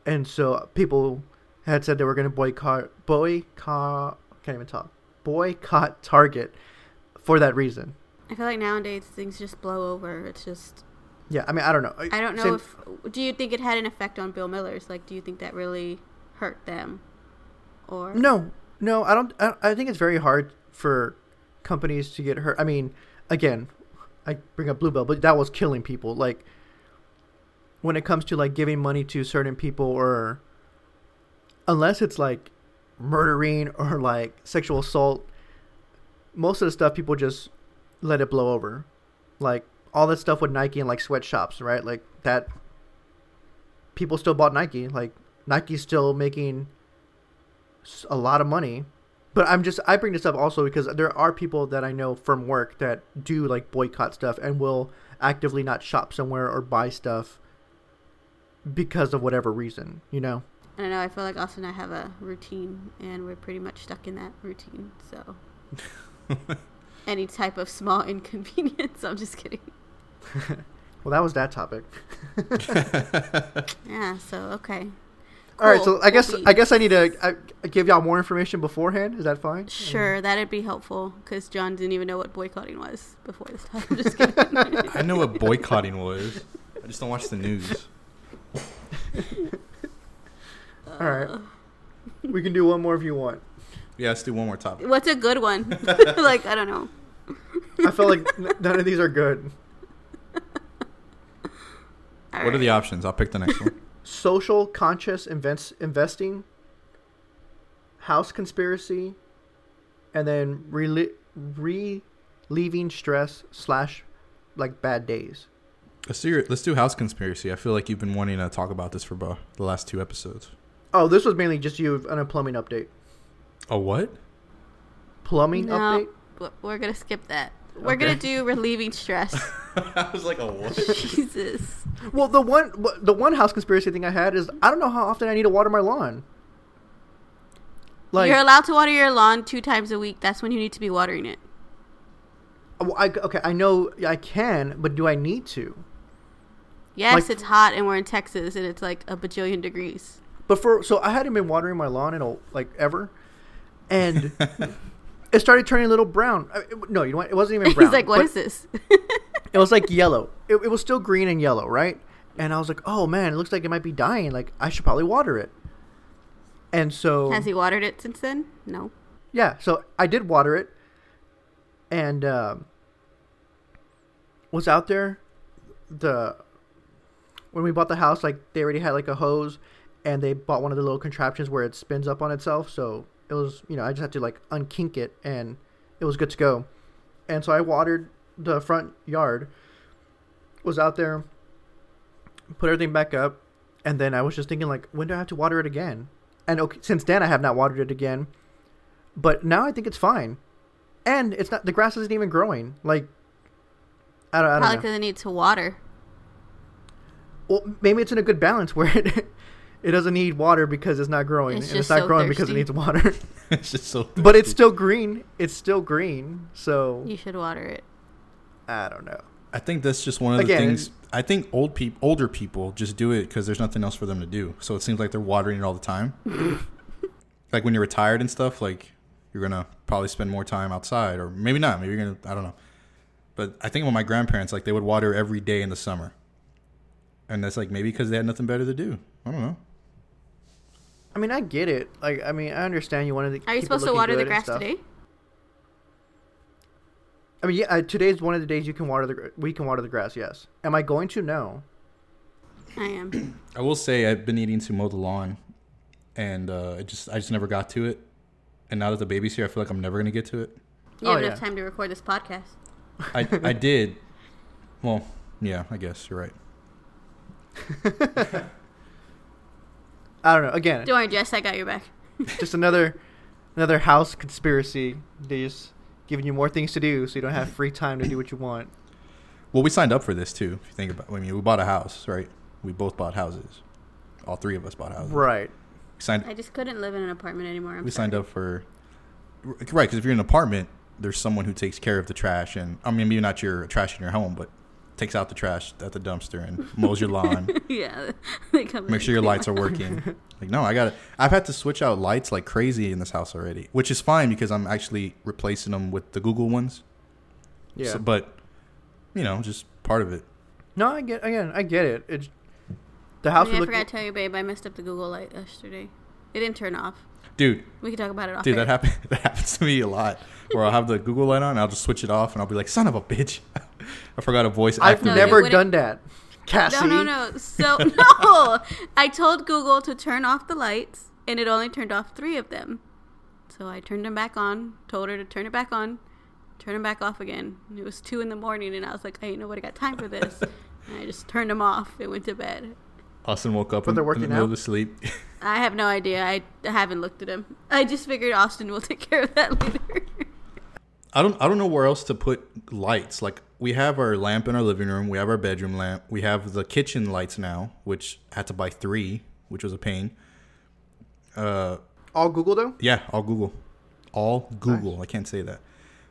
and so people had said they were going to boycott boycott. Can't even talk. Boycott Target. For that reason. I feel like nowadays things just blow over. It's just... Yeah, I mean, I don't know. I don't know Same. if... Do you think it had an effect on Bill Miller's? Like, do you think that really hurt them? Or... No. No, I don't... I, I think it's very hard for companies to get hurt. I mean, again, I bring up Blue Bell, but that was killing people. Like, when it comes to, like, giving money to certain people or... Unless it's, like, murdering or, like, sexual assault... Most of the stuff, people just let it blow over. Like, all that stuff with Nike and, like, sweatshops, right? Like, that... People still bought Nike. Like, Nike's still making a lot of money. But I'm just... I bring this up also because there are people that I know from work that do, like, boycott stuff and will actively not shop somewhere or buy stuff because of whatever reason, you know? I don't know. I feel like Austin and I have a routine, and we're pretty much stuck in that routine, so... Any type of small inconvenience. I'm just kidding. Well, that was that topic. Yeah. So okay. Cool. All right. So I guess we'll be... I guess I need to I, give y'all more information beforehand. Is that fine? Sure, mm. That'd be helpful because John didn't even know what boycotting was before this time. I'm just kidding. I know what boycotting was. I just don't watch the news. All right. We can do one more if you want. Yeah, let's do one more topic. What's a good one? Like, I don't know. I feel like n- none of these are good. All what right. are the options? I'll pick the next one. Social conscious invents- investing, house conspiracy, and then rel- relieving stress slash like bad days. Let's do, let's do house conspiracy. I feel like you've been wanting to talk about this for about the last two episodes. Oh, this was mainly just you on a plumbing update. A what? Plumbing no, update? We're going to skip that. We're okay. gonna do relieving stress. I was like, oh, what? Jesus. Well, the one the one house conspiracy thing I had is I don't know how often I need to water my lawn. Like, you're allowed to water your lawn two times a week. That's when you need to be watering it. I, okay, I know I can, but do I need to? Yes, like, it's hot and we're in Texas and it's like a bajillion degrees. But for so I hadn't been watering my lawn in a, like ever, and it started turning a little brown. I, it, no, you know what? It wasn't even brown. He's like, "What is this?" It was like yellow. It, it was still green and yellow, right? And I was like, "Oh man, it looks like it might be dying. Like I should probably water it." And so has he watered it since then? No. Yeah, so I did water it, and um, was out there the when we bought the house. Like they already had like a hose. And they bought one of the little contraptions where it spins up on itself. So it was, you know, I just had to like unkink it and it was good to go. And so I watered the front yard, was out there, put everything back up. And then I was just thinking like, when do I have to water it again? And okay, since then I have not watered it again. But now I think it's fine. And it's not, the grass isn't even growing. Like, I don't, I don't know. Probably because it needs to water. Well, maybe it's in a good balance where it... It doesn't need water because it's not growing. It's and it's not so growing thirsty. Because it needs water. It's just so thirsty. But it's still green. It's still green. So you should water it. I don't know. I think that's just one of Again, the things. I think old people, older people just do it because there's nothing else for them to do. So it seems like they're watering it all the time. Like when you're retired and stuff, like you're going to probably spend more time outside or maybe not. Maybe you're going to, I don't know. But I think with my grandparents, like they would water every day in the summer. And that's like maybe because they had nothing better to do. I don't know. I mean, I get it. Like, I mean, I understand you wanted to. Are you supposed to water the grass today? I mean, yeah. Uh, today's one of the days you can water the. We can water the grass. Yes. Am I going to? No. I am. I will say I've been needing to mow the lawn, and uh, it just I just never got to it. And now that the baby's here, I feel like I'm never going to get to it. You have oh, enough yeah. time to record this podcast. I I did. Well, yeah. I guess you're right. I don't know. Again, don't worry, Jess. I got your back. Just another, another house conspiracy. They're just giving you more things to do, so you don't have free time to do what you want. Well, we signed up for this too. If you think about, I mean, we bought a house, right? We both bought houses. All three of us bought houses, right? We signed. I just couldn't live in an apartment anymore. I'm we sorry. signed up for, right? Because if you're in an apartment, there's someone who takes care of the trash, and I mean, maybe not your trash in your home, but. Takes out the trash at the dumpster and mows your lawn. Yeah. They come Make sure your lights are working. Like, no, I got to. I've had to switch out lights like crazy in this house already, which is fine because I'm actually replacing them with the Google ones. Yeah. So, but, you know, just part of it. No, I get again. I get it. It's the house. I, mean, I forgot to tell you, babe, I messed up the Google light yesterday. It didn't turn off. Dude. We can talk about it off. Dude, that, happen- that happens to me a lot where I'll have the Google light on and I'll just switch it off and I'll be like, son of a bitch. I forgot a voice. I've no, never done that. Cassie. No, no, no. So, no. I told Google to turn off the lights and it only turned off three of them. So I turned them back on, told her to turn it back on, turn them back off again. And it was two in the morning and I was like, I ain't nobody got time for this. And I just turned them off and went to bed. Austin woke up in, in the middle of sleep. I have no idea. I haven't looked at him. I just figured Austin will take care of that later. I don't I don't know where else to put lights. Like, we have our lamp in our living room. We have our bedroom lamp. We have the kitchen lights now, which I had to buy three, which was a pain. Uh, all Google, though? Yeah, all Google. All Google. Nice. I can't say that.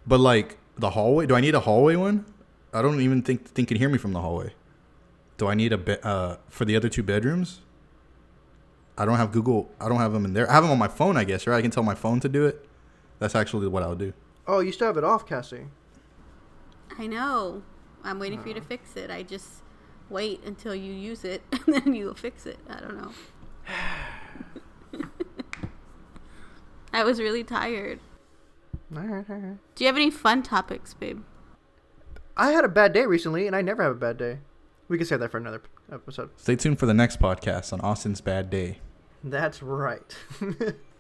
But, like, the hallway. Do I need a hallway one? I don't even think think can hear me from the hallway. Do I need a be- uh for the other two bedrooms? I don't have Google. I don't have them in there. I have them on my phone, I guess, right? I can tell my phone to do it. That's actually what I'll do. Oh, you still have it off, Cassie. I know. I'm waiting oh. for you to fix it. I just wait until you use it, and then you'll fix it. I don't know. I was really tired. All right, all right. Do you have any fun topics, babe? I had a bad day recently, and I never have a bad day. We can save that for another episode. Stay tuned for the next podcast on Austin's Bad Day. That's right.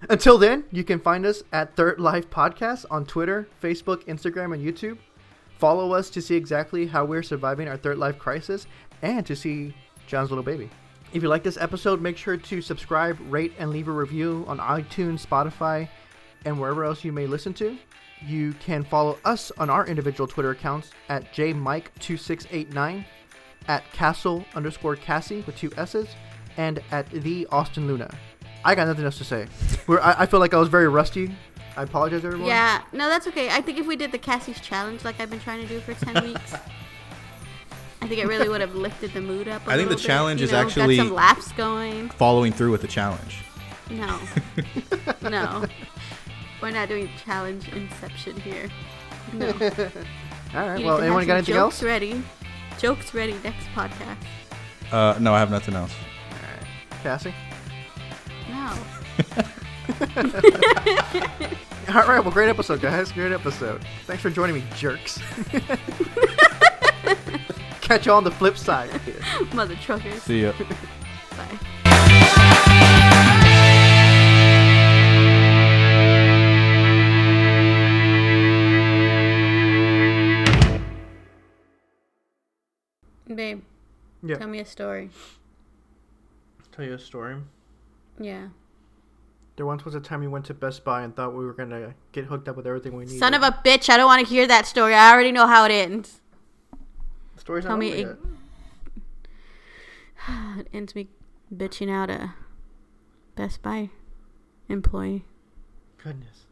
Until then, you can find us at Third Life Podcast on Twitter, Facebook, Instagram, and YouTube. Follow us to see exactly how we're surviving our Third Life crisis and to see John's little baby. If you like this episode, make sure to subscribe, rate, and leave a review on iTunes, Spotify, and wherever else you may listen to. You can follow us on our individual Twitter accounts at j mike two six eight nine, at castle underscore cassie with two S's, and at the Austin Luna. I got nothing else to say. We're, I, I feel like I was very rusty. I apologize, everyone. Yeah, no, that's okay. I think if we did the Cassie's Challenge like I've been trying to do for ten weeks, I think it really would have lifted the mood up a I think the bit, challenge you know, is actually got some laughs going. Following through with the challenge. No. No. We're not doing challenge inception here. No. All right, you well, anyone got anything jokes else? Jokes ready. Jokes ready next podcast. Uh, no, I have nothing else. All right. Cassie? No. All right, well, great episode, guys. Great episode. Thanks for joining me, jerks. Catch you on the flip side here. Mother truckers. See ya. Bye. Babe, yeah. Tell me a story. Tell you a story? Yeah. There once was a time we went to Best Buy and thought we were going to get hooked up with everything we needed. Son of a bitch, I don't want to hear that story. I already know how it ends. The story's Tell not me over it... yet. It ends me bitching out a Best Buy employee. Goodness.